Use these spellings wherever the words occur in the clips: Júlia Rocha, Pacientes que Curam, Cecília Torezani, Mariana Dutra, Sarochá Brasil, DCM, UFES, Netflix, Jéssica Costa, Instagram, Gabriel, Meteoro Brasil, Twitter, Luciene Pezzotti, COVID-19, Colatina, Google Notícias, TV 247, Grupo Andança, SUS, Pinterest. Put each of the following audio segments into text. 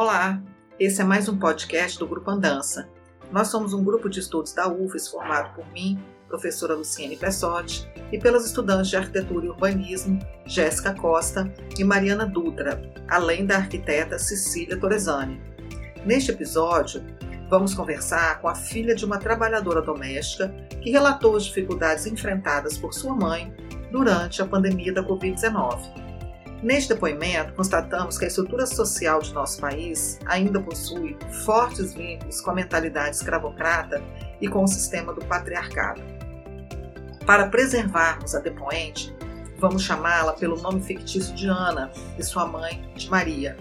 Olá, esse é mais um podcast do Grupo Andança. Nós somos um grupo de estudos da UFES formado por mim, professora Luciene Pezzotti, e pelas estudantes de Arquitetura e Urbanismo, Jéssica Costa e Mariana Dutra, além da arquiteta Cecília Torezani. Neste episódio, vamos conversar com a filha de uma trabalhadora doméstica que relatou as dificuldades enfrentadas por sua mãe durante a pandemia da COVID-19. Neste depoimento, constatamos que a estrutura social de nosso país ainda possui fortes vínculos com a mentalidade escravocrata e com o sistema do patriarcado. Para preservarmos a depoente, vamos chamá-la pelo nome fictício de Ana e sua mãe de Maria.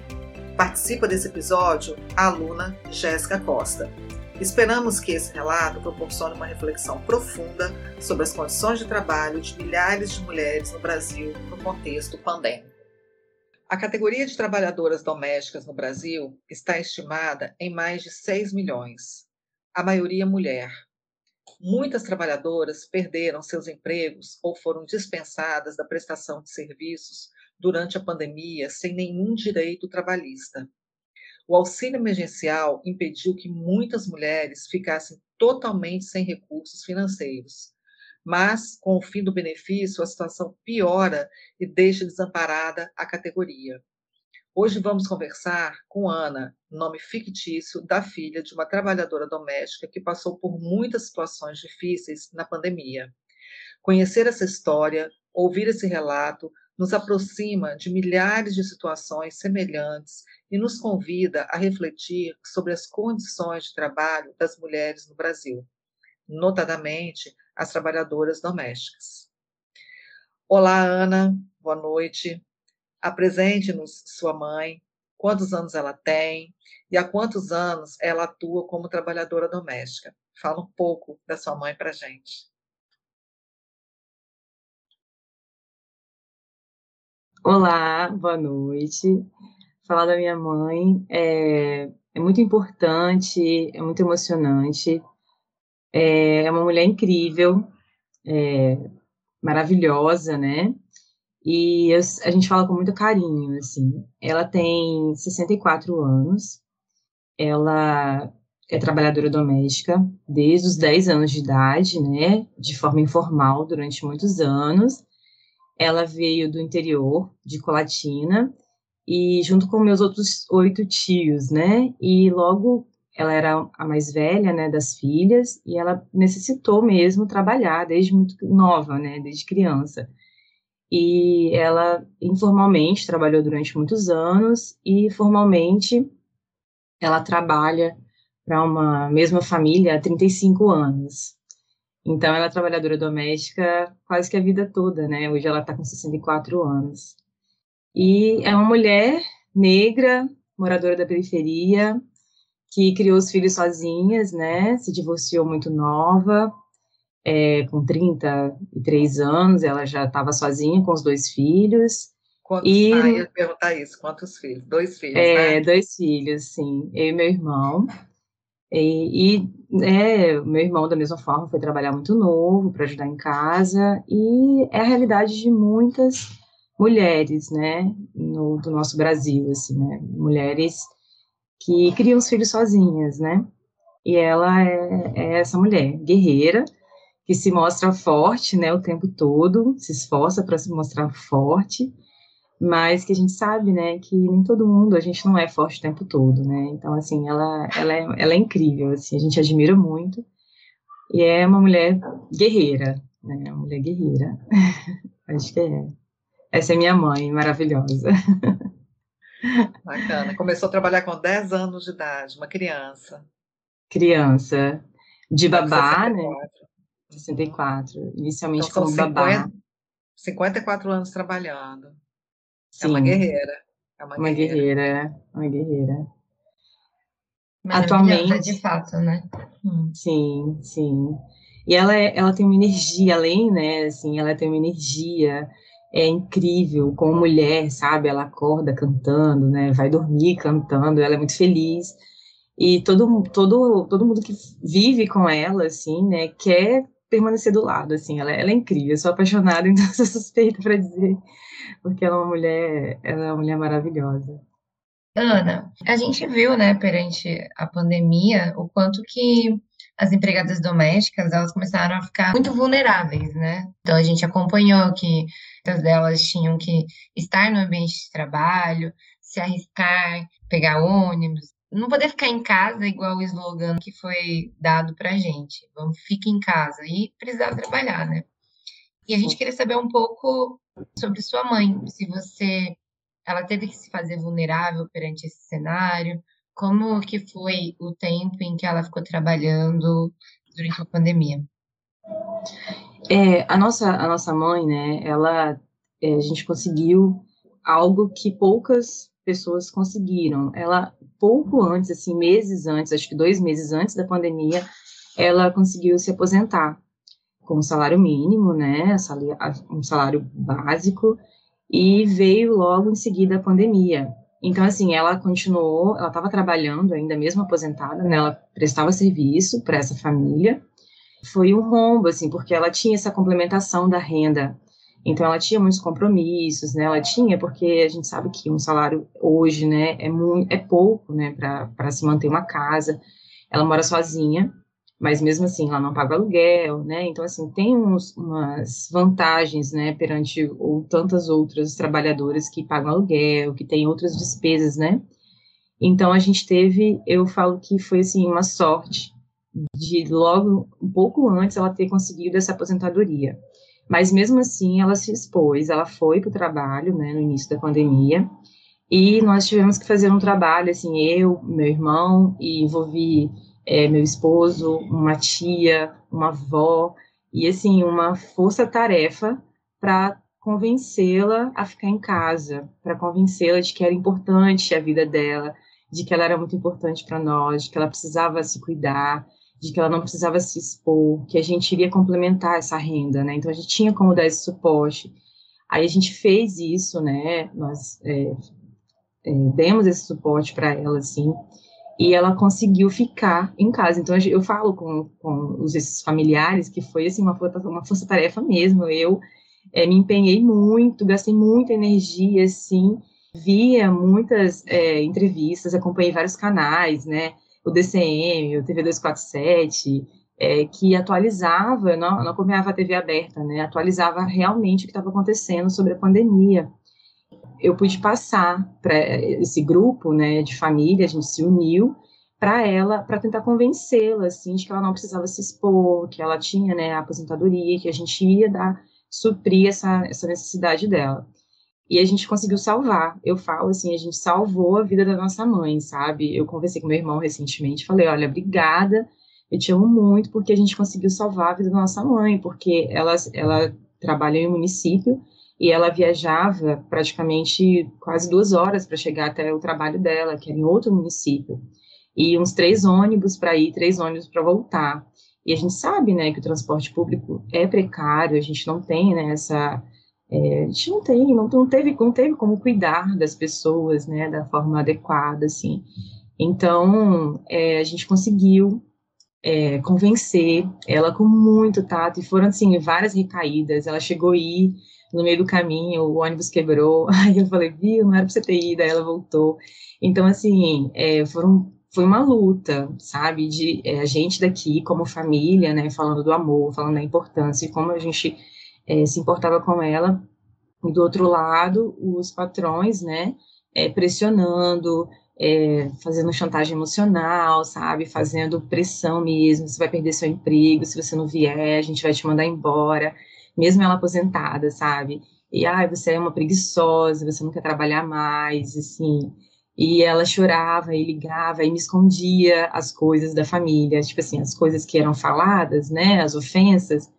Participa desse episódio a aluna Jéssica Costa. Esperamos que esse relato proporcione uma reflexão profunda sobre as condições de trabalho de milhares de mulheres no Brasil no contexto pandêmico. A categoria de trabalhadoras domésticas no Brasil está estimada em mais de 6 milhões, a maioria mulher. Muitas trabalhadoras perderam seus empregos ou foram dispensadas da prestação de serviços durante a pandemia sem nenhum direito trabalhista. O auxílio emergencial impediu que muitas mulheres ficassem totalmente sem recursos financeiros. Mas, com o fim do benefício, a situação piora e deixa desamparada a categoria. Hoje vamos conversar com Ana, nome fictício da filha de uma trabalhadora doméstica que passou por muitas situações difíceis na pandemia. Conhecer essa história, ouvir esse relato, nos aproxima de milhares de situações semelhantes e nos convida a refletir sobre as condições de trabalho das mulheres no Brasil, notadamente as trabalhadoras domésticas. Olá, Ana, boa noite. Apresente-nos sua mãe, quantos anos ela tem e há quantos anos ela atua como trabalhadora doméstica. Fala um pouco da sua mãe para a gente. Olá, boa noite. Falar da minha mãe é muito importante, é muito emocionante. É uma mulher incrível, maravilhosa, né? E a gente fala com muito carinho, assim. Ela tem 64 anos, ela é trabalhadora doméstica desde os 10 anos de idade, né? De forma informal durante muitos anos. Ela veio do interior, de Colatina, e junto com meus outros 8 tios, né? E logo... Ela era a mais velha, né, das filhas, e ela necessitou mesmo trabalhar desde muito nova, né, desde criança. E ela informalmente trabalhou durante muitos anos e formalmente ela trabalha para uma mesma família há 35 anos. Então ela é trabalhadora doméstica quase que a vida toda, né? Hoje ela está com 64 anos. E é uma mulher negra, moradora da periferia, que criou os filhos sozinhas, né, se divorciou muito nova, com 33 anos, ela já estava sozinha com os 2 filhos. Ah, eu ia perguntar isso, quantos filhos? 2 filhos, né? 2 filhos, sim, eu e meu irmão. E meu irmão, da mesma forma, foi trabalhar muito novo para ajudar em casa, e é a realidade de muitas mulheres, né, do nosso Brasil, assim, né, mulheres que criam os filhos sozinhas, né? E ela é essa mulher guerreira, que se mostra forte, né, o tempo todo, se esforça para se mostrar forte, mas que a gente sabe, né, que nem todo mundo, a gente não é forte o tempo todo, né? Então, assim, ela é incrível, assim, a gente admira muito, e é uma mulher guerreira, né? Uma mulher guerreira. Acho que é. Essa é minha mãe, maravilhosa. Bacana. Começou a trabalhar com 10 anos de idade, uma criança. Criança. De babá, 64. Né? 64. Inicialmente então, como babá. 54 anos trabalhando. Sim. É uma guerreira. É uma guerreira. Mas atualmente. É de fato, né? Sim, sim. E ela tem uma energia, além, né? Assim, ela tem uma energia. É incrível, como mulher, sabe? Ela acorda cantando, né? Vai dormir cantando, ela é muito feliz. E todo mundo que vive com ela, assim, né? Quer permanecer do lado, assim. Ela é incrível, eu sou apaixonada, então sou suspeita para dizer. Porque ela é uma mulher maravilhosa. Ana, a gente viu, né, perante a pandemia, o quanto que as empregadas domésticas, elas começaram a ficar muito vulneráveis, né? Então, a gente acompanhou que muitas delas tinham que estar no ambiente de trabalho, se arriscar, pegar ônibus, não poder ficar em casa igual o slogan que foi dado pra gente, vamos, fique em casa, e precisava trabalhar, né? E a gente queria saber um pouco sobre sua mãe, se você... Ela teve que se fazer vulnerável perante esse cenário. Como que foi o tempo em que ela ficou trabalhando durante a pandemia? A nossa mãe, né? A gente conseguiu algo que poucas pessoas conseguiram. Ela, pouco antes, assim, meses antes, acho que 2 meses antes da pandemia, ela conseguiu se aposentar com um salário mínimo, né? Um salário básico. E veio logo em seguida a pandemia. Então, assim, ela continuou, ela estava trabalhando ainda mesmo aposentada, né? Ela prestava serviço para essa família. Foi um rombo, assim, porque ela tinha essa complementação da renda. Então, ela tinha muitos compromissos, né? Ela tinha, porque a gente sabe que um salário hoje, né, é pouco, né, para se manter uma casa. Ela mora sozinha, mas mesmo assim ela não paga aluguel, né? Então, assim, tem umas vantagens, né, perante ou tantas outras trabalhadoras que pagam aluguel, que têm outras despesas, né? Então, a gente teve, eu falo que foi, assim, uma sorte de logo, um pouco antes, ela ter conseguido essa aposentadoria. Mas, mesmo assim, ela se expôs, ela foi para o trabalho, né, no início da pandemia, e nós tivemos que fazer um trabalho, assim, eu, meu irmão, e envolvi... meu esposo, uma tia, uma avó, e assim, uma força-tarefa para convencê-la a ficar em casa, para convencê-la de que era importante a vida dela, de que ela era muito importante para nós, de que ela precisava se cuidar, de que ela não precisava se expor, que a gente iria complementar essa renda, né? Então, a gente tinha como dar esse suporte. Aí, a gente fez isso, né? Nós demos esse suporte para ela, assim, e ela conseguiu ficar em casa. Então, eu falo com esses familiares que foi, assim, uma força-tarefa mesmo. Eu me empenhei muito, gastei muita energia, assim, via muitas entrevistas, acompanhei vários canais, né, o DCM, o TV 247, que atualizava, não acompanhava a TV aberta, né, atualizava realmente o que estava acontecendo sobre a pandemia. Eu pude passar para esse grupo, né, de família, a gente se uniu para ela, para tentar convencê-la, assim, de que ela não precisava se expor, que ela tinha, né, a aposentadoria, que a gente ia suprir essa necessidade dela. E a gente conseguiu salvar. Eu falo assim, a gente salvou a vida da nossa mãe, sabe? Eu conversei com meu irmão recentemente, falei, olha, obrigada, eu te amo muito, porque a gente conseguiu salvar a vida da nossa mãe, porque ela trabalha em um município, e ela viajava praticamente quase 2 horas para chegar até o trabalho dela, que era em outro município. E uns 3 ônibus para ir, 3 ônibus para voltar. E a gente sabe, né, que o transporte público é precário, a gente não tem, né, a gente não tem, não teve como cuidar das pessoas, né, da forma adequada, assim. Então, a gente conseguiu convencer ela com muito tato, e foram, assim, várias recaídas. Ela chegou a ir no meio do caminho, o ônibus quebrou, aí eu falei, viu, não era pra você ter ido, aí ela voltou. Então, assim, foi uma luta, sabe, de a gente daqui, como família, né, falando do amor, falando da importância, e como a gente se importava com ela, e do outro lado, os patrões, né, pressionando, fazendo chantagem emocional, sabe, fazendo pressão mesmo, você vai perder seu emprego, se você não vier, a gente vai te mandar embora, mesmo ela aposentada, sabe? E, você é uma preguiçosa, você não quer trabalhar mais, assim. E ela chorava e ligava e me escondia as coisas da família, tipo assim, as coisas que eram faladas, né, as ofensas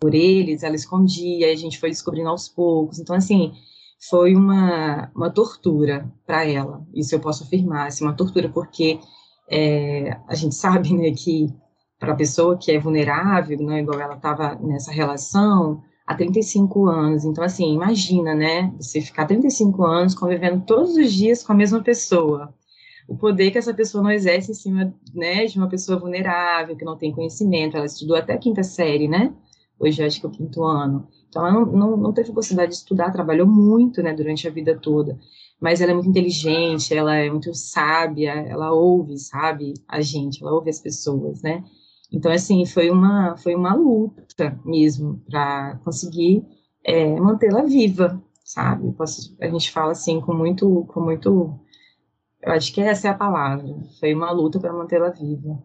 por eles, ela escondia, e a gente foi descobrindo aos poucos. Então, assim, foi uma tortura para ela, isso eu posso afirmar, assim, uma tortura, porque a gente sabe, né, que para a pessoa que é vulnerável, né, igual ela estava nessa relação, há 35 anos. Então, assim, imagina, né, você ficar 35 anos convivendo todos os dias com a mesma pessoa. O poder que essa pessoa não exerce em cima, né, de uma pessoa vulnerável, que não tem conhecimento. Ela estudou até a 5ª série, né? Hoje eu acho que é o 5º ano. Então, ela não teve possibilidade de estudar, trabalhou muito, né, durante a vida toda. mas ela é muito inteligente, ela é muito sábia, ela ouve, sabe, a gente, ela ouve as pessoas, né? Então, assim, foi uma luta mesmo para conseguir mantê-la viva, sabe? A gente fala, assim, com muito... Eu acho que essa é a palavra. Foi uma luta para mantê-la viva.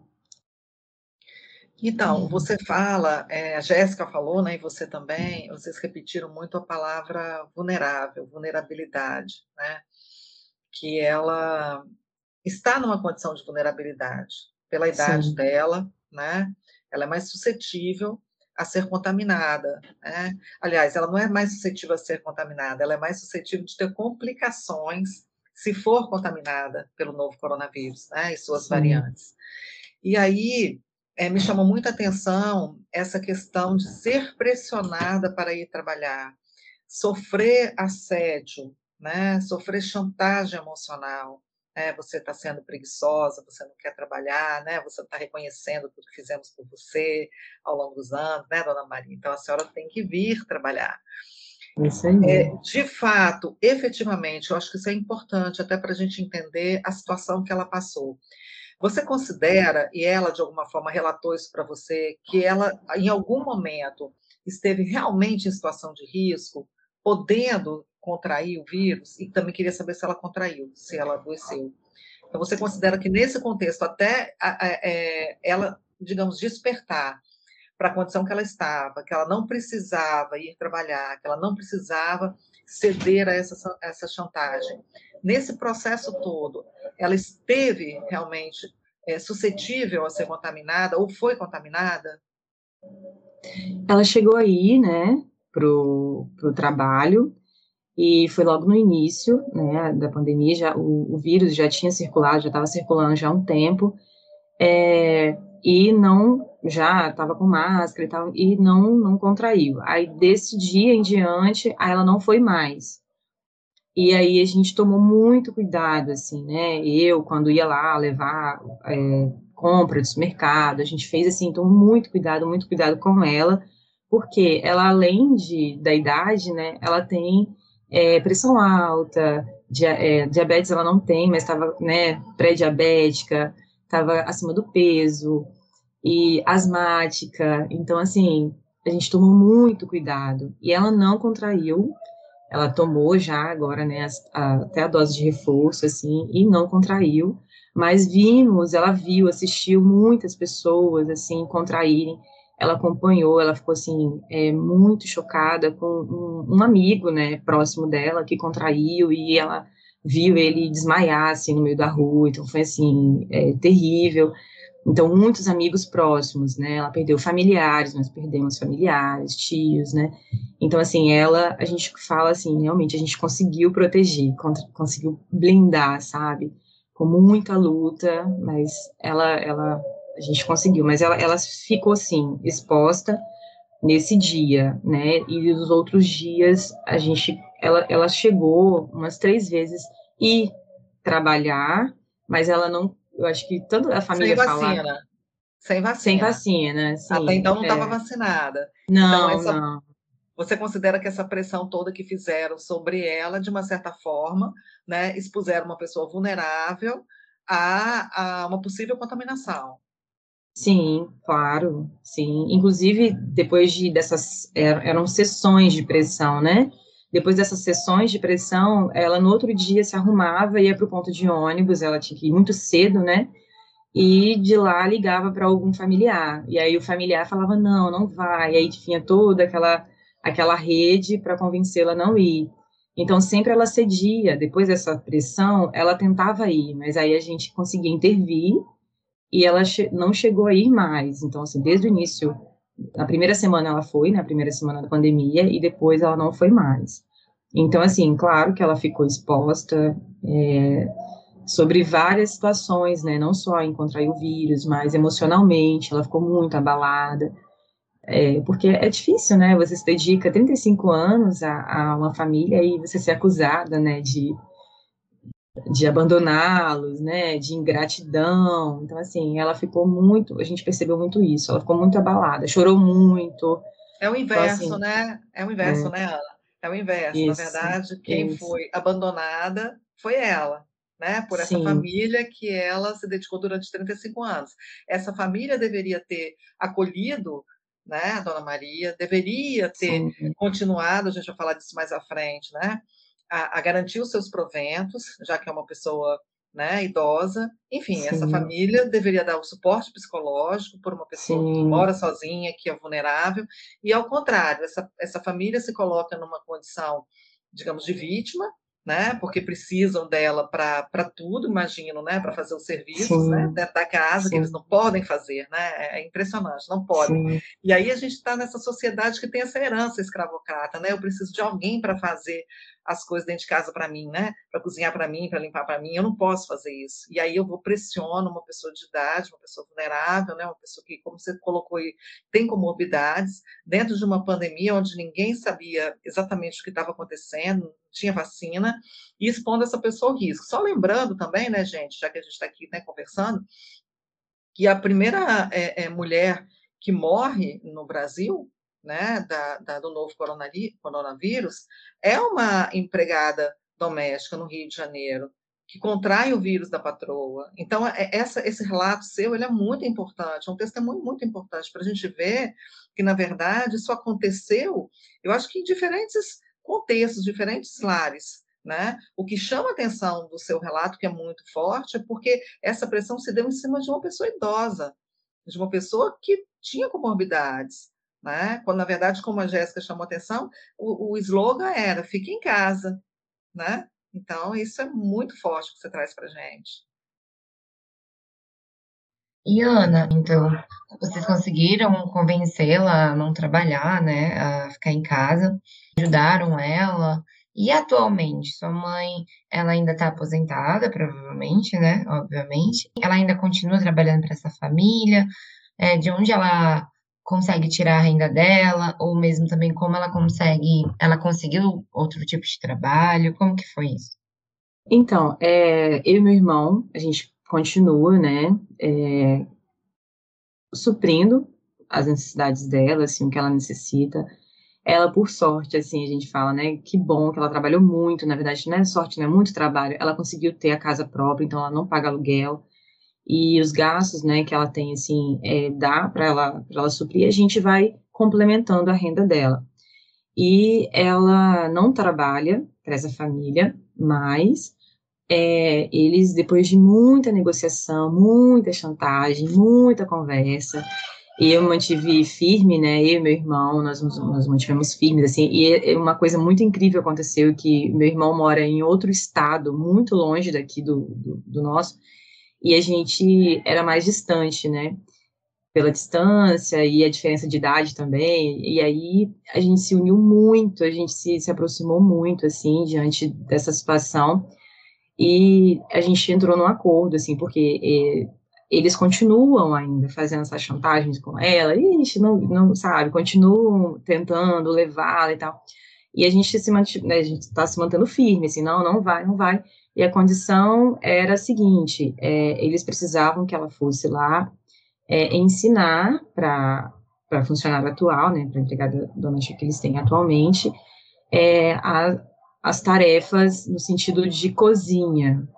Então, você fala, a Jéssica falou, né, e você também, vocês repetiram muito a palavra vulnerável, vulnerabilidade, né? Que ela está numa condição de vulnerabilidade pela idade Sim. dela, né? Ela é mais suscetível a ser contaminada, né? Aliás, ela não é mais suscetível a ser contaminada, ela é mais suscetível de ter complicações se for contaminada pelo novo coronavírus, né? E suas Sim. variantes. E aí, me chamou muita atenção essa questão de ser pressionada para ir trabalhar, sofrer assédio, né? Sofrer chantagem emocional. Você está sendo preguiçosa, você não quer trabalhar, né? Você não está reconhecendo tudo que fizemos por você ao longo dos anos, né, dona Maria? Então, a senhora tem que vir trabalhar. Isso aí. De fato, efetivamente, eu acho que isso é importante até para a gente entender a situação que ela passou. Você considera, e ela, de alguma forma, relatou isso para você, que ela, em algum momento, esteve realmente em situação de risco, podendo contrair o vírus, e também queria saber se ela contraiu, se ela adoeceu. Então, você considera que nesse contexto, até ela, digamos, despertar para a condição que ela estava, que ela não precisava ir trabalhar, que ela não precisava ceder a essa chantagem. Nesse processo todo, ela esteve realmente suscetível a ser contaminada, ou foi contaminada? Ela chegou aí, né, pro trabalho, e foi logo no início, né, da pandemia, já, o vírus já tinha circulado, já estava circulando já há um tempo, e não, já estava com máscara e tal, e não contraiu. Aí, desse dia em diante, ela não foi mais. E aí, a gente tomou muito cuidado, assim, né, eu, quando ia lá levar compra do supermercado, a gente fez, assim, tomou muito cuidado com ela, porque ela, além da idade, né, ela tem... pressão alta, diabetes ela não tem, mas estava, né, pré-diabética, estava acima do peso, e asmática. Então, assim, a gente tomou muito cuidado. E ela não contraiu, ela tomou já agora, né, até a dose de reforço, assim, e não contraiu. Mas ela viu, assistiu muitas pessoas, assim, contraírem. Ela acompanhou, ela ficou, assim, muito chocada com um amigo, né, próximo dela, que contraiu, e ela viu ele desmaiar, assim, no meio da rua. Então, foi, assim, terrível. Então, muitos amigos próximos, né, ela perdeu familiares, nós perdemos familiares, tios, né. Então, assim, a gente fala, assim, realmente, a gente conseguiu proteger, conseguiu blindar, sabe, com muita luta, mas a gente conseguiu, mas ela ficou, assim, exposta nesse dia, né, e nos outros dias, ela chegou umas 3 vezes ir trabalhar, mas ela não, eu acho que tanto a família falava... Sem vacina, sim. Até então não estava vacinada. Não, então, não. Você considera que essa pressão toda que fizeram sobre ela, de uma certa forma, né, expuseram uma pessoa vulnerável a uma possível contaminação? Sim, claro, sim. Inclusive, depois dessas... Eram sessões de pressão, né? Depois dessas sessões de pressão, ela no outro dia se arrumava, ia para o ponto de ônibus, ela tinha que ir muito cedo, né? E de lá ligava para algum familiar. E aí o familiar falava, não vai. E aí tinha toda aquela rede para convencê-la a não ir. Então, sempre ela cedia. Depois dessa pressão, ela tentava ir, mas aí a gente conseguia intervir, e ela não chegou a ir mais. Então, assim, desde o início, na primeira semana ela foi, na primeira semana da pandemia, e depois ela não foi mais. Então, assim, claro que ela ficou exposta sobre várias situações, né, não só em contrair o vírus, mas emocionalmente, ela ficou muito abalada, porque é difícil, né, você se dedica 35 anos a uma família e você ser acusada, né, de abandoná-los, né, de ingratidão. Então, assim, ela ficou muito, a gente percebeu muito isso, ela ficou muito abalada, chorou muito. É o inverso, então, assim, né? É o inverso, né, Ana? É o inverso, isso, na verdade, quem foi abandonada foi ela, né? Por essa família que ela se dedicou durante 35 anos. Essa família deveria ter acolhido, né, a Dona Maria, deveria ter continuado, a gente vai falar disso mais à frente, né? A garantir os seus proventos, já que é uma pessoa, né, idosa. Enfim, essa família deveria dar o suporte psicológico por uma pessoa que mora sozinha, que é vulnerável. E, ao contrário, essa família se coloca numa condição, digamos, de vítima, né, porque precisam dela para tudo, imagino, né, para fazer os serviços, né, dentro da casa, que eles não podem fazer, né, é impressionante, não podem. E aí a gente está nessa sociedade que tem essa herança escravocrata, né, eu preciso de alguém para fazer as coisas dentro de casa para mim, né, para cozinhar para mim, para limpar para mim, eu não posso fazer isso. E aí eu vou pressiono uma pessoa de idade, uma pessoa vulnerável, né, uma pessoa que, como você colocou aí, tem comorbidades, dentro de uma pandemia onde ninguém sabia exatamente o que estava acontecendo, não tinha vacina, e expondo essa pessoa ao risco. Só lembrando também, né, gente, já que a gente está aqui, né, conversando, que a primeira mulher que morre no Brasil, né, do novo coronavírus, é uma empregada doméstica no Rio de Janeiro, que contrai o vírus da patroa. Então, esse relato seu, ele é muito importante, é um testemunho muito importante para a gente ver que, na verdade, isso aconteceu, eu acho que em diferentes contextos, diferentes lares, né? O que chama a atenção do seu relato, que é muito forte, é porque essa pressão se deu em cima de uma pessoa idosa, de uma pessoa que tinha comorbidades, né? Quando, na verdade, como a Jéssica chamou a atenção, o slogan era "fique em casa", né? Então, isso é muito forte que você traz para a gente. E, Ana, então, vocês conseguiram convencê-la a não trabalhar, né, a ficar em casa? Ajudaram ela? E, atualmente, sua mãe, ela ainda está aposentada, provavelmente, né, obviamente. Ela ainda continua trabalhando para essa família? De onde ela consegue tirar a renda dela, ou mesmo também como ela conseguiu outro tipo de trabalho, como que foi isso? Então, eu e meu irmão, a gente continua, né, suprindo as necessidades dela, assim, o que ela necessita. Ela, por sorte, assim, a gente fala, né, que bom que ela trabalhou muito, na verdade, não é sorte, né, muito trabalho, ela conseguiu ter a casa própria, então ela não paga aluguel, e os gastos, né, que ela tem, assim, dá para ela suprir, a gente vai complementando a renda dela. E ela não trabalha para essa família, mas eles, depois de muita negociação, muita chantagem, muita conversa, eu mantive firme, né, eu e meu irmão, nós mantivemos firmes, assim, e uma coisa muito incrível aconteceu, que meu irmão mora em outro estado, muito longe daqui do nosso, e a gente era mais distante, né, pela distância e a diferença de idade também, e aí a gente se uniu muito, a gente se aproximou muito, assim, diante dessa situação, e a gente entrou num acordo, assim, porque eles continuam ainda fazendo essas chantagens com ela, e a gente não sabe, continuam tentando levá-la e tal, e a gente está se mantendo firme, assim, não vai, e a condição era a seguinte, eles precisavam que ela fosse lá ensinar para a funcionária atual, né, para a empregada doméstica que eles têm atualmente, as tarefas no sentido de cozinha.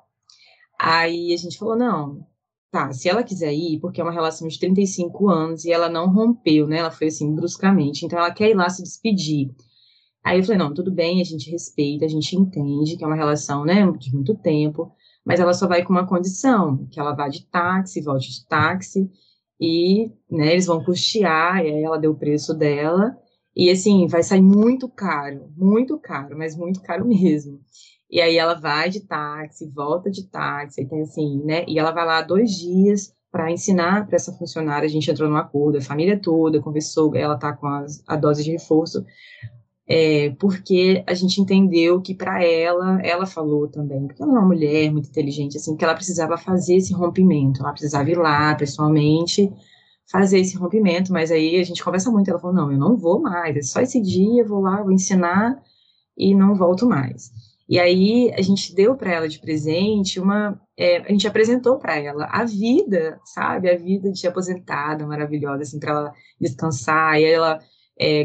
Aí a gente falou, não, tá, se ela quiser ir, porque é uma relação de 35 anos e ela não rompeu, né, ela foi assim bruscamente, então ela quer ir lá se despedir. Aí eu falei, não, tudo bem, a gente respeita, a gente entende que é uma relação, né, de muito tempo, mas ela só vai com uma condição, que ela vá de táxi, volte de táxi, e, né, eles vão custear, e aí ela deu o preço dela, e assim, vai sair muito caro, mas muito caro mesmo. E aí ela vai de táxi, volta de táxi, então assim, né, e ela vai lá 2 dias para ensinar para essa funcionária, a gente entrou num acordo, a família toda conversou, ela tá com a dose de reforço, porque a gente entendeu que para ela falou também, porque ela é uma mulher muito inteligente, assim, que ela precisava fazer esse rompimento, ela precisava ir lá pessoalmente fazer esse rompimento, mas aí a gente conversa muito, ela falou, não, eu não vou mais, é só esse dia, eu vou lá, eu vou ensinar e não volto mais. E aí a gente deu para ela de presente a gente apresentou para ela a vida, sabe, a vida de aposentada maravilhosa, assim, para ela descansar, e aí ela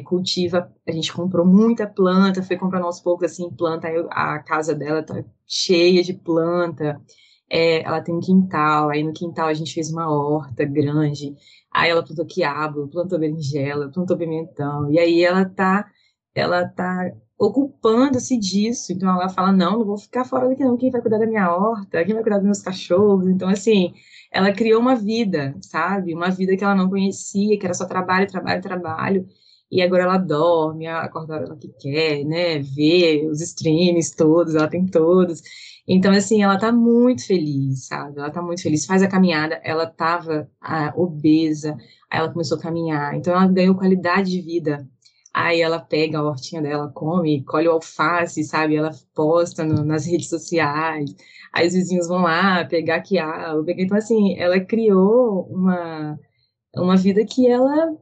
cultiva, a gente comprou muita planta, foi comprando aos poucos, assim, planta, a casa dela tá cheia de planta, ela tem um quintal, aí no quintal a gente fez uma horta grande, aí ela plantou quiabo, plantou berinjela, plantou pimentão, e aí ela tá ocupando-se disso, então ela fala, não vou ficar fora daqui não, quem vai cuidar da minha horta, quem vai cuidar dos meus cachorros, então assim, ela criou uma vida, sabe, uma vida que ela não conhecia, que era só trabalho, trabalho, trabalho, e agora ela dorme, acorda a hora que quer, né, vê os streams todos, ela tem todos, então assim, ela tá muito feliz, sabe, ela tá muito feliz, faz a caminhada, ela tava obesa, aí ela começou a caminhar, então ela ganhou qualidade de vida. Aí ela pega a hortinha dela, come, colhe o alface, sabe? Ela posta nas redes sociais. Aí os vizinhos vão lá pegar quiabo. Então, assim, ela criou uma vida que ela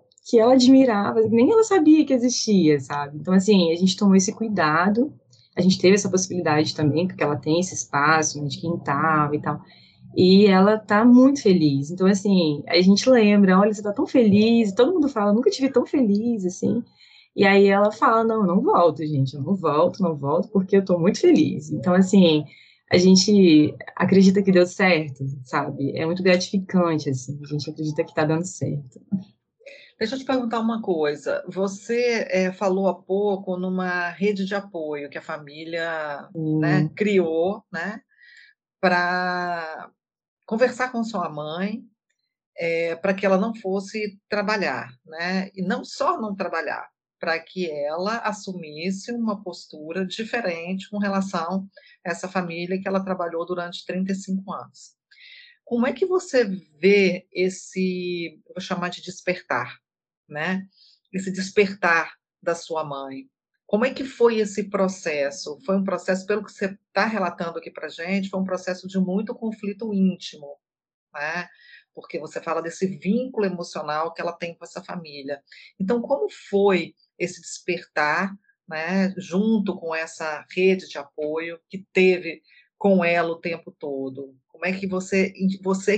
admirava, que nem ela sabia que existia, sabe? Então, assim, a gente tomou esse cuidado. A gente teve essa possibilidade também, porque ela tem esse espaço, né, de quintal e tal. E ela tá muito feliz. Então, assim, a gente lembra, olha, você tá tão feliz. Todo mundo fala, nunca te vi tão feliz, assim. E aí ela fala, não volto, gente, eu não volto, porque eu tô muito feliz. Então, assim, a gente acredita que deu certo, sabe? É muito gratificante, assim, a gente acredita que tá dando certo. Deixa eu te perguntar uma coisa. Você falou há pouco numa rede de apoio que a família né, criou, né, para conversar com sua mãe, para que ela não fosse trabalhar, né? E não só não trabalhar, para que ela assumisse uma postura diferente com relação a essa família que ela trabalhou durante 35 anos. Como é que você vê esse, eu vou chamar de despertar, né? Esse despertar da sua mãe. Como é que foi esse processo? Foi um processo, pelo que você está relatando aqui para a gente, foi um processo de muito conflito íntimo, né? Porque você fala desse vínculo emocional que ela tem com essa família. Então, como foi esse despertar, né, junto com essa rede de apoio que teve com ela o tempo todo? Como é que você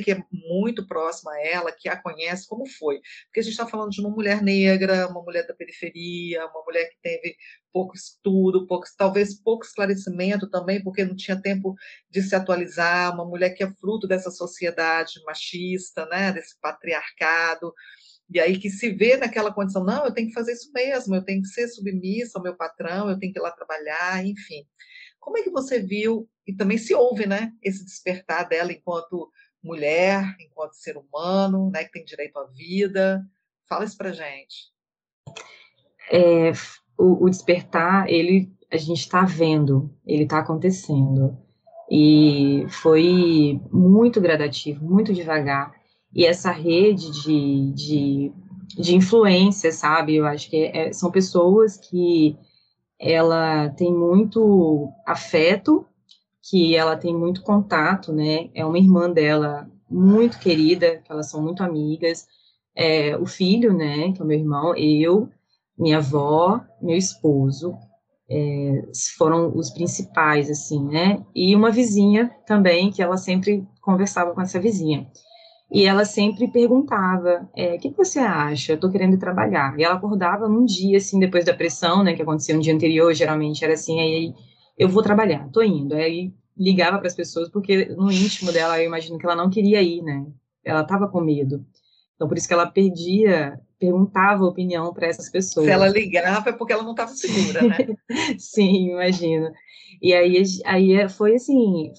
que é muito próxima a ela, que a conhece, como foi? Porque a gente está falando de uma mulher negra, uma mulher da periferia, uma mulher que teve pouco estudo, talvez pouco esclarecimento também, porque não tinha tempo de se atualizar, uma mulher que é fruto dessa sociedade machista, né, desse patriarcado, e aí que se vê naquela condição, não, eu tenho que fazer isso mesmo, eu tenho que ser submissa ao meu patrão, eu tenho que ir lá trabalhar, enfim. Como é que você viu, e também se ouve, né, esse despertar dela enquanto mulher, enquanto ser humano, né, que tem direito à vida? Fala isso pra gente. O despertar, a gente está vendo, ele está acontecendo, e foi muito gradativo, muito devagar, e essa rede de influência, sabe, eu acho que são pessoas que ela tem muito afeto, que ela tem muito contato, né, é uma irmã dela muito querida, que elas são muito amigas, o filho, né, que é o meu irmão, eu, minha avó, meu esposo, foram os principais, assim, né, e uma vizinha também, que ela sempre conversava com essa vizinha. E ela sempre perguntava, o que você acha? Eu tô querendo trabalhar. E ela acordava num dia, assim, depois da pressão, né, que acontecia no dia anterior, geralmente era assim, aí eu vou trabalhar, tô indo. Aí ligava para as pessoas, porque no íntimo dela, eu imagino que ela não queria ir, né? Ela tava com medo. Então, por isso que ela perguntava a opinião para essas pessoas. Se ela ligava, é porque ela não tava segura, né? Sim, imagino. E aí foi assim,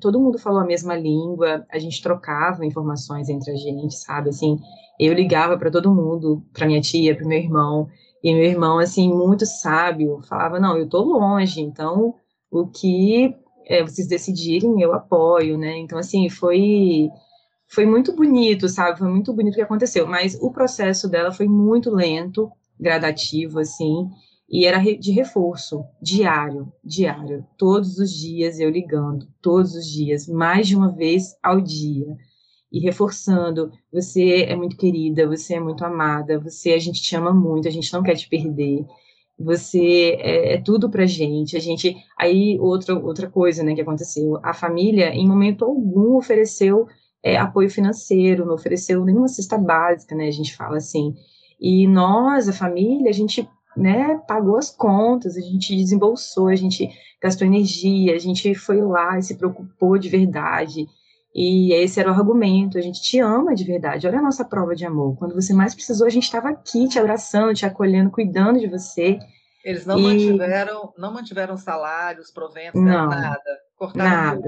todo mundo falou a mesma língua, a gente trocava informações entre a gente, sabe, assim, eu ligava para todo mundo, para minha tia, para meu irmão, e meu irmão, assim, muito sábio, falava, não, eu tô longe, então, o que vocês decidirem, eu apoio, né, então, assim, foi muito bonito, sabe, foi muito bonito o que aconteceu, mas o processo dela foi muito lento, gradativo, assim, e era de reforço, diário, todos os dias eu ligando, todos os dias, mais de uma vez ao dia, e reforçando, você é muito querida, você é muito amada, a gente te ama muito, a gente não quer te perder, você é tudo pra gente, aí outra coisa, né, que aconteceu, a família em momento algum ofereceu apoio financeiro, não ofereceu nenhuma cesta básica, né, a gente fala assim, E nós, a família, a gente, né, pagou as contas, a gente desembolsou, a gente gastou energia, a gente foi lá e se preocupou de verdade. E esse era o argumento, a gente te ama de verdade, olha a nossa prova de amor. Quando você mais precisou, a gente estava aqui te abraçando, te acolhendo, cuidando de você. Eles não mantiveram salários, proventos, não, nada. Cortaram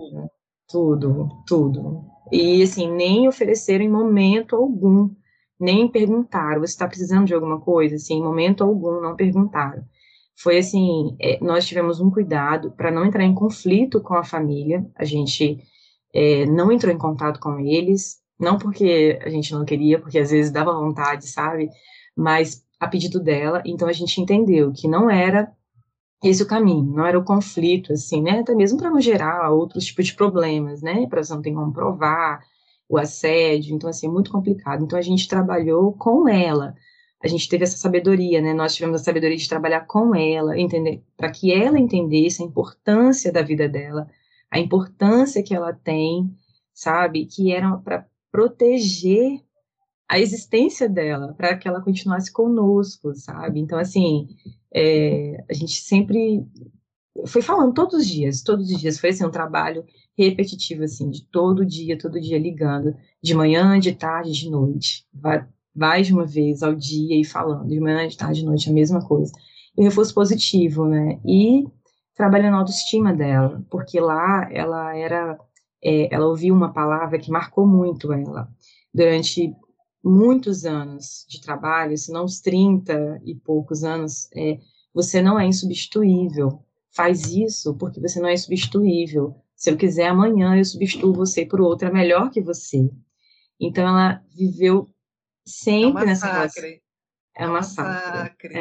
tudo. Tudo. E, assim, nem ofereceram em momento algum, nem perguntaram, você está precisando de alguma coisa? Assim, em momento algum, não perguntaram. Foi assim, nós tivemos um cuidado para não entrar em conflito com a família, a gente não entrou em contato com eles, não porque a gente não queria, porque às vezes dava vontade, sabe? Mas a pedido dela, então a gente entendeu que não era esse o caminho, não era o conflito, assim, né, até mesmo para não gerar outros tipos de problemas, né, para você não ter como provar o assédio, então, assim, é muito complicado, então a gente trabalhou com ela, a gente teve essa sabedoria, né, nós tivemos a sabedoria de trabalhar com ela, para que ela entendesse a importância da vida dela, a importância que ela tem, sabe, que era para proteger a existência dela, para que ela continuasse conosco, sabe? Então, assim, a gente sempre foi falando todos os dias, foi assim, um trabalho repetitivo, assim, de todo dia ligando, de manhã, de tarde, de noite, vai de uma vez ao dia e falando, de manhã, de tarde, de noite, a mesma coisa, e o reforço positivo, né, e trabalhando a autoestima dela, porque lá ela ouviu uma palavra que marcou muito ela, durante muitos anos de trabalho, se não uns 30 e poucos anos, você não é insubstituível, faz isso porque você não é insubstituível, se eu quiser amanhã eu substituo você por outra melhor que você, então ela viveu sempre nessa classe. É um massacre.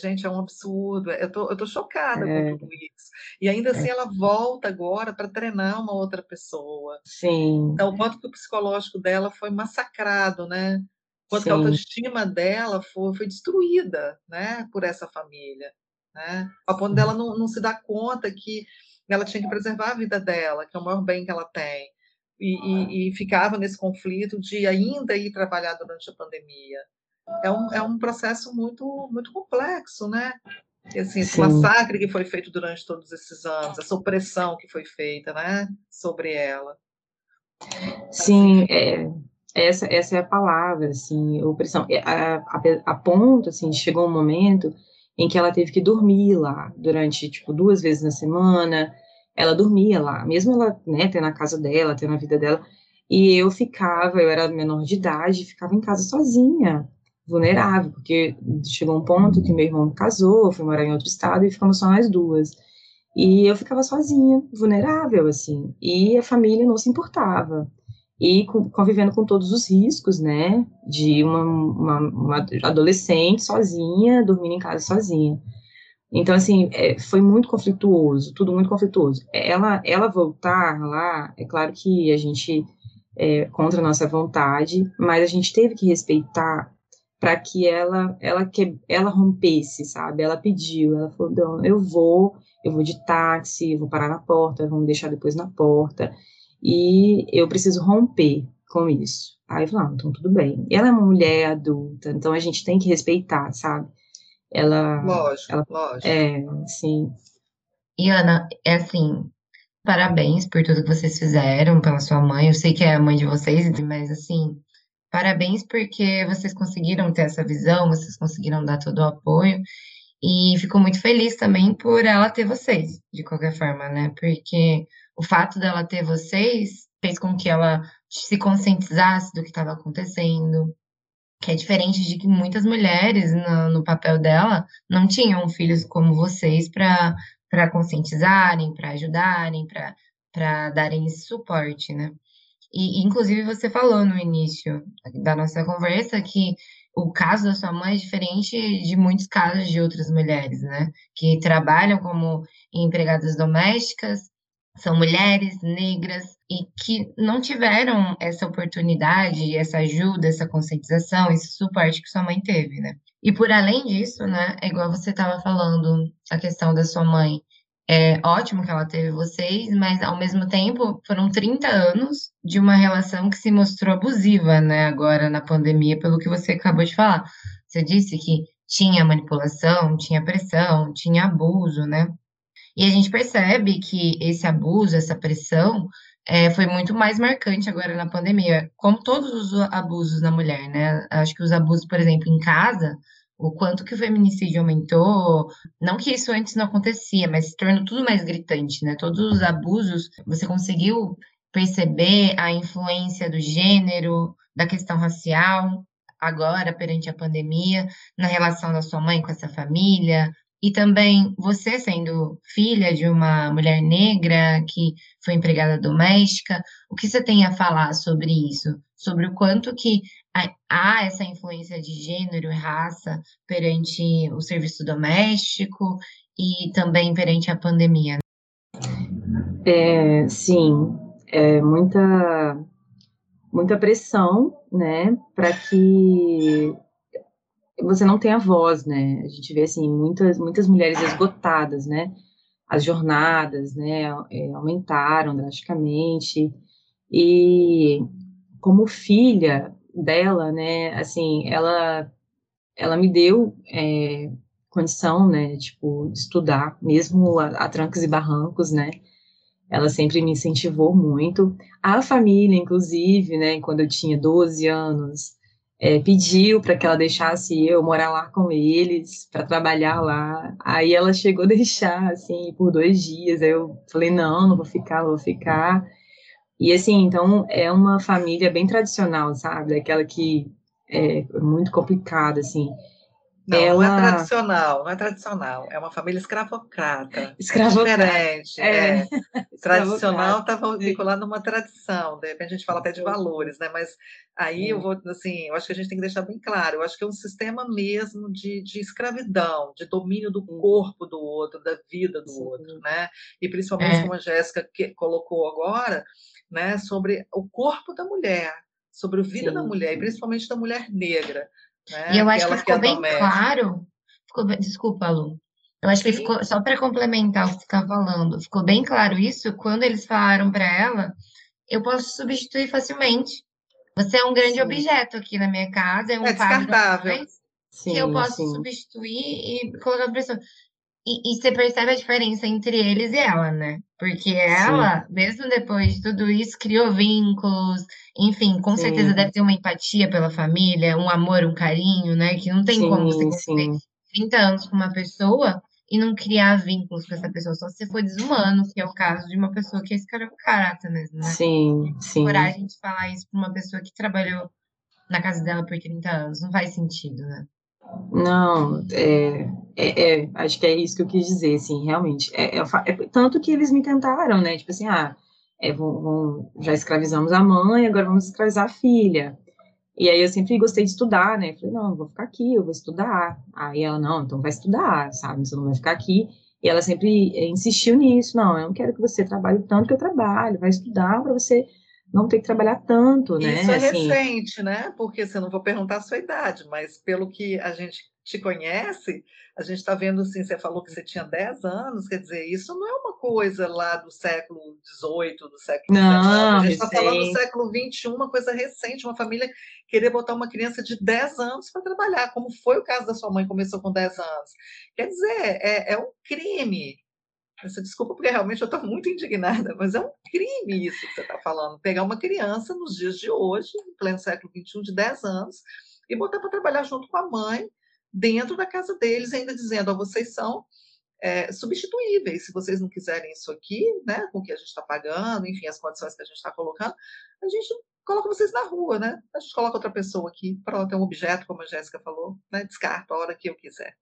Gente, é um absurdo. Eu tô chocada com tudo isso. E ainda assim ela volta agora para treinar uma outra pessoa. Sim. Então, o quanto que o psicológico dela foi massacrado, né? O quanto que a autoestima dela foi destruída, né? Por essa família, né? A ponto dela não se dar conta que ela tinha que preservar a vida dela, que é o maior bem que ela tem. E ficava nesse conflito de ainda ir trabalhar durante a pandemia. É um processo muito, muito complexo, né? E, assim, esse massacre que foi feito durante todos esses anos, essa opressão que foi feita, né, sobre ela. Sim, essa é a palavra, assim, opressão. A ponto, assim, chegou um momento em que ela teve que dormir lá durante, tipo, 2 vezes na semana. Ela dormia lá, mesmo ela, né, tendo a casa dela, tendo a vida dela, e eu era menor de idade, ficava em casa sozinha, vulnerável, porque chegou um ponto que meu irmão casou, foi morar em outro estado e ficamos só nós duas, e eu ficava sozinha, vulnerável, assim, e a família não se importava, e convivendo com todos os riscos, né, de uma adolescente sozinha, dormindo em casa sozinha. Então, assim, foi muito conflituoso, tudo muito conflituoso. Ela voltar lá, é claro que a gente, contra a nossa vontade, mas a gente teve que respeitar para que ela rompesse, sabe? Ela pediu, ela falou, não, eu vou de táxi, eu vou parar na porta, vão me deixar depois na porta, e eu preciso romper com isso. Aí eu falei, ah, então tudo bem. Ela é uma mulher adulta, então a gente tem que respeitar, sabe? Lógico. Sim. E, Ana, é assim, parabéns por tudo que vocês fizeram pela sua mãe. Eu sei que é a mãe de vocês, mas, assim, parabéns porque vocês conseguiram ter essa visão, vocês conseguiram dar todo o apoio. E fico muito feliz também por ela ter vocês, de qualquer forma, né? Porque o fato dela ter vocês fez com que ela se conscientizasse do que estava acontecendo, que é diferente de que muitas mulheres, no papel dela, não tinham filhos como vocês para conscientizarem, para ajudarem, para darem esse suporte, né? E, inclusive, você falou no início da nossa conversa que o caso da sua mãe é diferente de muitos casos de outras mulheres, né? Que trabalham como empregadas domésticas, são mulheres negras e que não tiveram essa oportunidade, essa ajuda, essa conscientização, esse suporte que sua mãe teve, né? E por além disso, né, é igual você estava falando, a questão da sua mãe, É ótimo que ela teve vocês, mas ao mesmo tempo foram 30 anos de uma relação que se mostrou abusiva, né, agora na pandemia, pelo que você acabou de falar. Você disse que tinha manipulação, tinha pressão, tinha abuso, né? E a gente percebe que esse abuso, essa pressão, foi muito mais marcante agora na pandemia, como todos os abusos na mulher, né? Acho que os abusos, por exemplo, em casa, o quanto que o feminicídio aumentou, não que isso antes não acontecia, mas se tornou tudo mais gritante, né? Todos os abusos, você conseguiu perceber a influência do gênero, da questão racial, agora perante a pandemia, na relação da sua mãe com essa família, e também você sendo filha de uma mulher negra que foi empregada doméstica, o que você tem a falar sobre isso? Sobre o quanto que há essa influência de gênero e raça perante o serviço doméstico e também perante a pandemia? Sim, muita pressão, né, para que você não tenha voz, né? A gente vê, assim, muitas mulheres esgotadas, né? As jornadas, né, aumentaram drasticamente. E como filha dela, né, assim, ela me deu condição, né, tipo, de estudar, mesmo a trancos e barrancos, né, ela sempre me incentivou muito. A família, inclusive, né, quando eu tinha 12 anos, pediu para que ela deixasse eu morar lá com eles, para trabalhar lá, aí ela chegou a deixar, assim, por 2 dias, aí eu falei, não vou ficar, e assim, então é uma família bem tradicional, sabe, aquela que é muito complicada, assim. Não é tradicional, é uma família escravocrata. Diferente, tradicional estava vinculado a uma tradição, de repente a gente fala até de valores, né, mas aí eu vou, assim, eu acho que a gente tem que deixar bem claro, eu acho que é um sistema mesmo de escravidão, de domínio do corpo do outro, da vida do outro, né, e principalmente como a Jéssica colocou agora, né, sobre o corpo da mulher, sobre a vida da mulher, e principalmente da mulher negra. E eu acho que ficou bem claro, desculpa, Lu, eu acho que ficou, só para complementar o que você está falando, ficou bem claro isso quando eles falaram para ela, eu posso substituir facilmente, você é um grande objeto aqui na minha casa, é um descartável, que eu posso substituir e colocar outra pessoa. E você percebe a diferença entre eles e ela, né? Porque ela, mesmo depois de tudo isso, criou vínculos, enfim, com certeza deve ter uma empatia pela família, um amor, um carinho, né? Que não tem como você ter 30 anos com uma pessoa e não criar vínculos com essa pessoa, só se você for desumano, que é o caso de uma pessoa que é escravocrata mesmo, né? Sim. Coragem de falar isso para uma pessoa que trabalhou na casa dela por 30 anos, não faz sentido, né? Não, acho que é isso que eu quis dizer, assim, realmente, tanto que eles me tentaram, né, tipo assim, já escravizamos a mãe, agora vamos escravizar a filha, e aí eu sempre gostei de estudar, né, falei, não, eu vou ficar aqui, eu vou estudar, aí ela, não, então vai estudar, sabe, você não vai ficar aqui, e ela sempre insistiu nisso, não, eu não quero que você trabalhe tanto que eu trabalho, vai estudar para você não tem que trabalhar tanto, né? Isso é assim, recente, né? Porque assim, eu não vou perguntar a sua idade, mas pelo que a gente te conhece, a gente está vendo, assim, você falou que você tinha 10 anos, quer dizer, isso não é uma coisa lá do século XVIII, do século XIX, a gente está falando do século XXI, uma coisa recente, uma família querer botar uma criança de 10 anos para trabalhar, como foi o caso da sua mãe, começou com 10 anos. Quer dizer, é um crime. Desculpa, porque realmente eu estou muito indignada, mas é um crime isso que você está falando. Pegar uma criança nos dias de hoje, em pleno século XXI, de 10 anos, e botar para trabalhar junto com a mãe, dentro da casa deles, ainda dizendo, vocês são substituíveis, se vocês não quiserem isso aqui, né, com o que a gente está pagando, enfim, as condições que a gente está colocando, a gente coloca vocês na rua, né? A gente coloca outra pessoa aqui, pronto, é um objeto, como a Jéssica falou, né? Descarta a hora que eu quiser.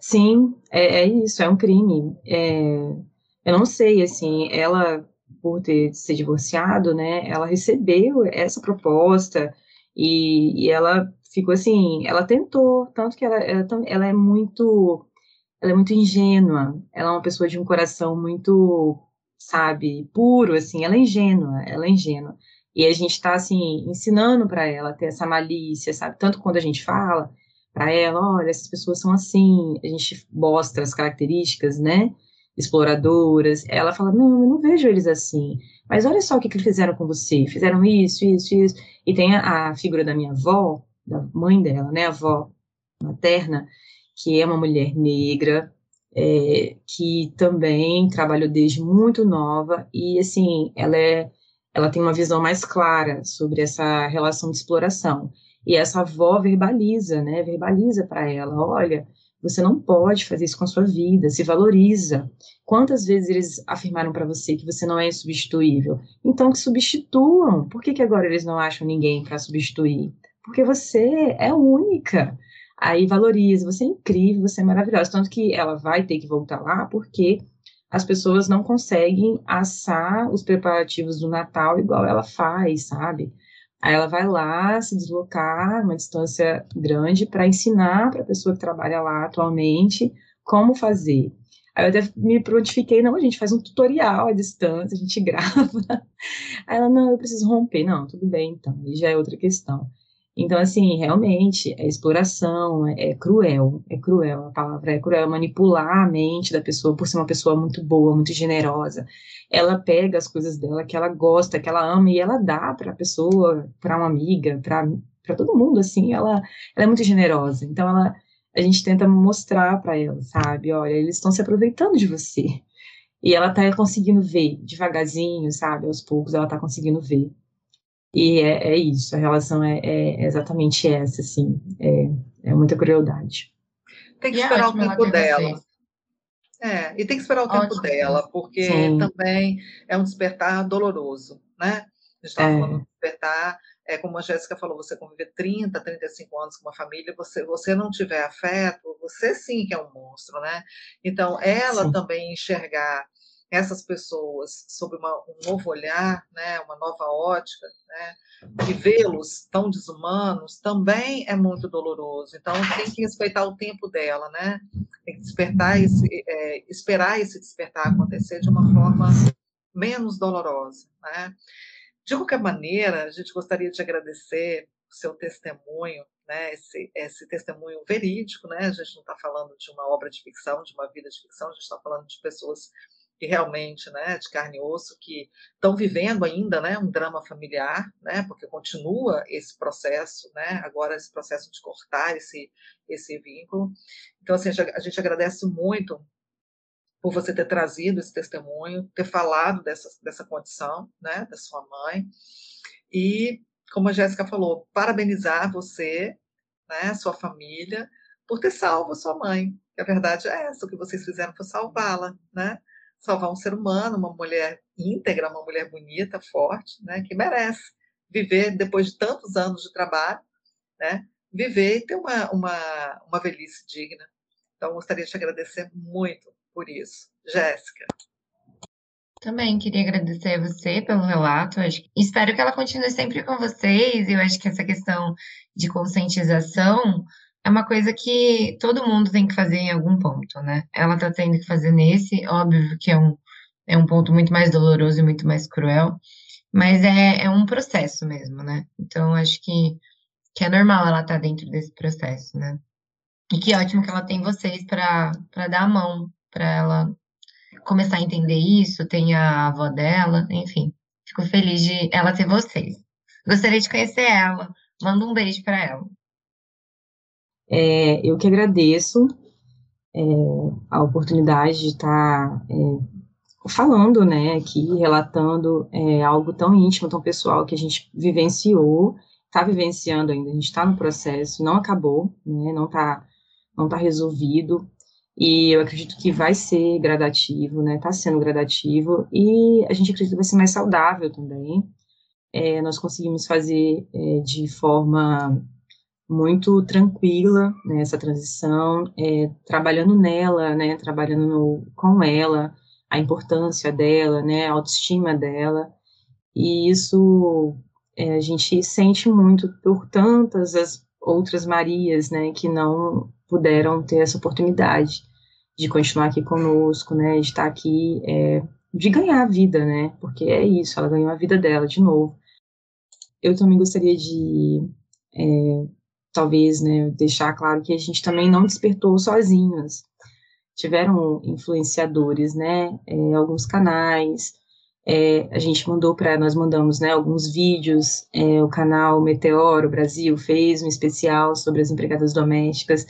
Sim, é isso, é um crime, eu não sei, assim, ela, por ter se divorciado, né, ela recebeu essa proposta e ela ficou assim, ela tentou, tanto que ela é muito ingênua, ela é uma pessoa de um coração muito, sabe, puro, assim, ela é ingênua, e a gente tá, assim, ensinando para ela ter essa malícia, sabe, tanto quando a gente fala para ela, olha, essas pessoas são assim, a gente mostra as características, né, exploradoras. Ela fala, não, eu não vejo eles assim, mas olha só o que eles fizeram com você, fizeram isso, isso, isso. E tem a figura da minha avó, da mãe dela, né, a avó materna, que é uma mulher negra, que também trabalhou desde muito nova, e assim, ela tem uma visão mais clara sobre essa relação de exploração. E essa avó verbaliza, né, verbaliza para ela, olha, você não pode fazer isso com a sua vida, se valoriza. Quantas vezes eles afirmaram para você que você não é insubstituível? Então, que substituam. Por que agora eles não acham ninguém para substituir? Porque você é única. Aí valoriza, você é incrível, você é maravilhosa. Tanto que ela vai ter que voltar lá porque as pessoas não conseguem assar os preparativos do Natal igual ela faz, sabe? Aí ela vai lá se deslocar uma distância grande para ensinar para a pessoa que trabalha lá atualmente como fazer. Aí eu até me prontifiquei, não, a gente faz um tutorial à distância, a gente grava. Aí ela, não, eu preciso romper. Não, tudo bem, então, aí já é outra questão. Então, assim, realmente, é exploração, é cruel, a palavra é cruel, manipular a mente da pessoa, por ser uma pessoa muito boa, muito generosa. Ela pega as coisas dela, que ela gosta, que ela ama, e ela dá para a pessoa, para uma amiga, para todo mundo, assim, ela é muito generosa. Então, a gente tenta mostrar para ela, sabe, olha, eles estão se aproveitando de você. E ela tá conseguindo ver, devagarzinho, sabe, aos poucos ela tá conseguindo ver. E é isso, a relação é exatamente essa, assim, é muita crueldade. Tem que esperar o tempo dela. E tem que esperar o tempo dela, porque também é um despertar doloroso, né? A gente estava falando de despertar, como a Jéssica falou, você conviver 30, 35 anos com uma família, você não tiver afeto, você sim que é um monstro, né? Então, ela também enxergar essas pessoas sob um novo olhar, né, uma nova ótica, né, e vê-los tão desumanos também é muito doloroso. Então, tem que respeitar o tempo dela, né? Tem que esperar esse despertar acontecer de uma forma menos dolorosa, né? De qualquer maneira, a gente gostaria de agradecer o seu testemunho, né, esse testemunho verídico, né? A gente não está falando de uma obra de ficção, de uma vida de ficção, a gente está falando de pessoas que realmente, né, de carne e osso, que estão vivendo ainda, né, um drama familiar, né, porque continua esse processo, né, agora esse processo de cortar esse vínculo. Então, assim, a gente agradece muito por você ter trazido esse testemunho, ter falado dessa condição, né, da sua mãe, e, como a Jéssica falou, parabenizar você, né, sua família, por ter salvo sua mãe, que a verdade é essa, o que vocês fizeram foi salvá-la, né, salvar um ser humano, uma mulher íntegra, uma mulher bonita, forte, né, que merece viver depois de tantos anos de trabalho, né, viver e ter uma velhice digna. Então, gostaria de te agradecer muito por isso. Jéssica. Também queria agradecer a você pelo relato. Espero que ela continue sempre com vocês. Eu acho que essa questão de conscientização é uma coisa que todo mundo tem que fazer em algum ponto, né? Ela tá tendo que fazer nesse, óbvio que é um ponto muito mais doloroso e muito mais cruel, mas é um processo mesmo, né? Então, acho que é normal ela tá dentro desse processo, né? E que ótimo que ela tem vocês para dar a mão, para ela começar a entender isso, tem a avó dela, enfim. Fico feliz de ela ter vocês. Gostaria de conhecer ela. Manda um beijo para ela. Eu que agradeço a oportunidade de estar falando, né, aqui, relatando algo tão íntimo, tão pessoal que a gente vivenciou, está vivenciando ainda, a gente está no processo, não acabou, né, não tá resolvido, e eu acredito que vai ser gradativo, né, está sendo gradativo, e a gente acredita que vai ser mais saudável também. Nós conseguimos fazer de forma muito tranquila, né, essa transição, trabalhando nela, né, trabalhando com ela, a importância dela, né, a autoestima dela, e isso a gente sente muito por tantas as outras Marias, né, que não puderam ter essa oportunidade de continuar aqui conosco, né, de estar aqui, de ganhar a vida, né, porque é isso, ela ganhou a vida dela de novo. Eu também gostaria de talvez, né, deixar claro que a gente também não despertou sozinhas. tiveram influenciadores, né, alguns canais, nós mandamos, né, alguns vídeos, o canal Meteoro Brasil fez um especial sobre as empregadas domésticas,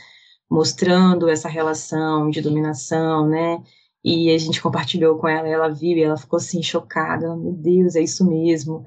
mostrando essa relação de dominação, né, e a gente compartilhou com ela, ela viu e ela ficou assim, chocada, meu Deus, é isso mesmo.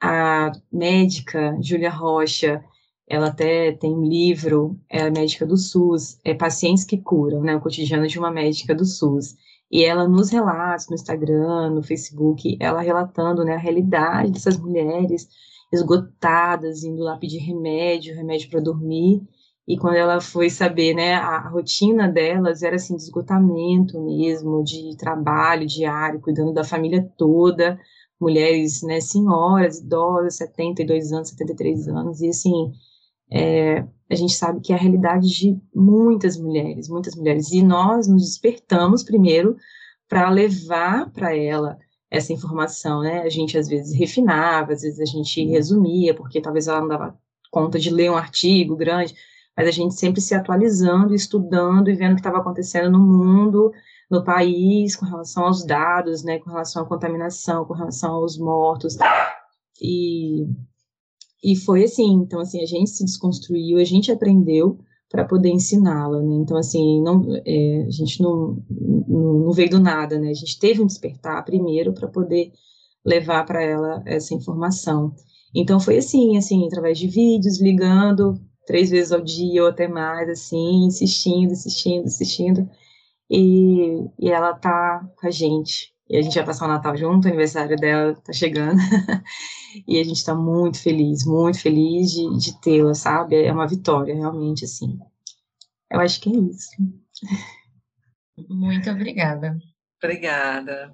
A médica Júlia Rocha, ela até tem um livro, ela é médica do SUS, é Pacientes que Curam, né, o cotidiano de uma médica do SUS. E ela nos relatos, no Instagram, no Facebook, ela relatando, né, a realidade dessas mulheres esgotadas, indo lá pedir remédio para dormir, e quando ela foi saber, né, a rotina delas era assim, de esgotamento mesmo, de trabalho diário, cuidando da família toda, mulheres, né, senhoras, idosas, 72 anos, 73 anos, e assim... a gente sabe que é a realidade de muitas mulheres, e nós nos despertamos primeiro para levar para ela essa informação, né, a gente às vezes refinava, às vezes a gente resumia, porque talvez ela não dava conta de ler um artigo grande, mas a gente sempre se atualizando, estudando e vendo o que estava acontecendo no mundo, no país, com relação aos dados, né, com relação à contaminação, com relação aos mortos, E foi assim, então, assim, a gente se desconstruiu, a gente aprendeu para poder ensiná-la, né, então, assim, a gente não veio do nada, né, a gente teve um despertar primeiro para poder levar para ela essa informação. Então, foi assim, através de vídeos, ligando 3 vezes ao dia ou até mais, assim, insistindo, e ela tá com a gente. E a gente vai passar o Natal junto, o aniversário dela tá chegando, e a gente tá muito feliz de tê-la, sabe? É uma vitória, realmente, assim. Eu acho que é isso. Muito obrigada. Obrigada.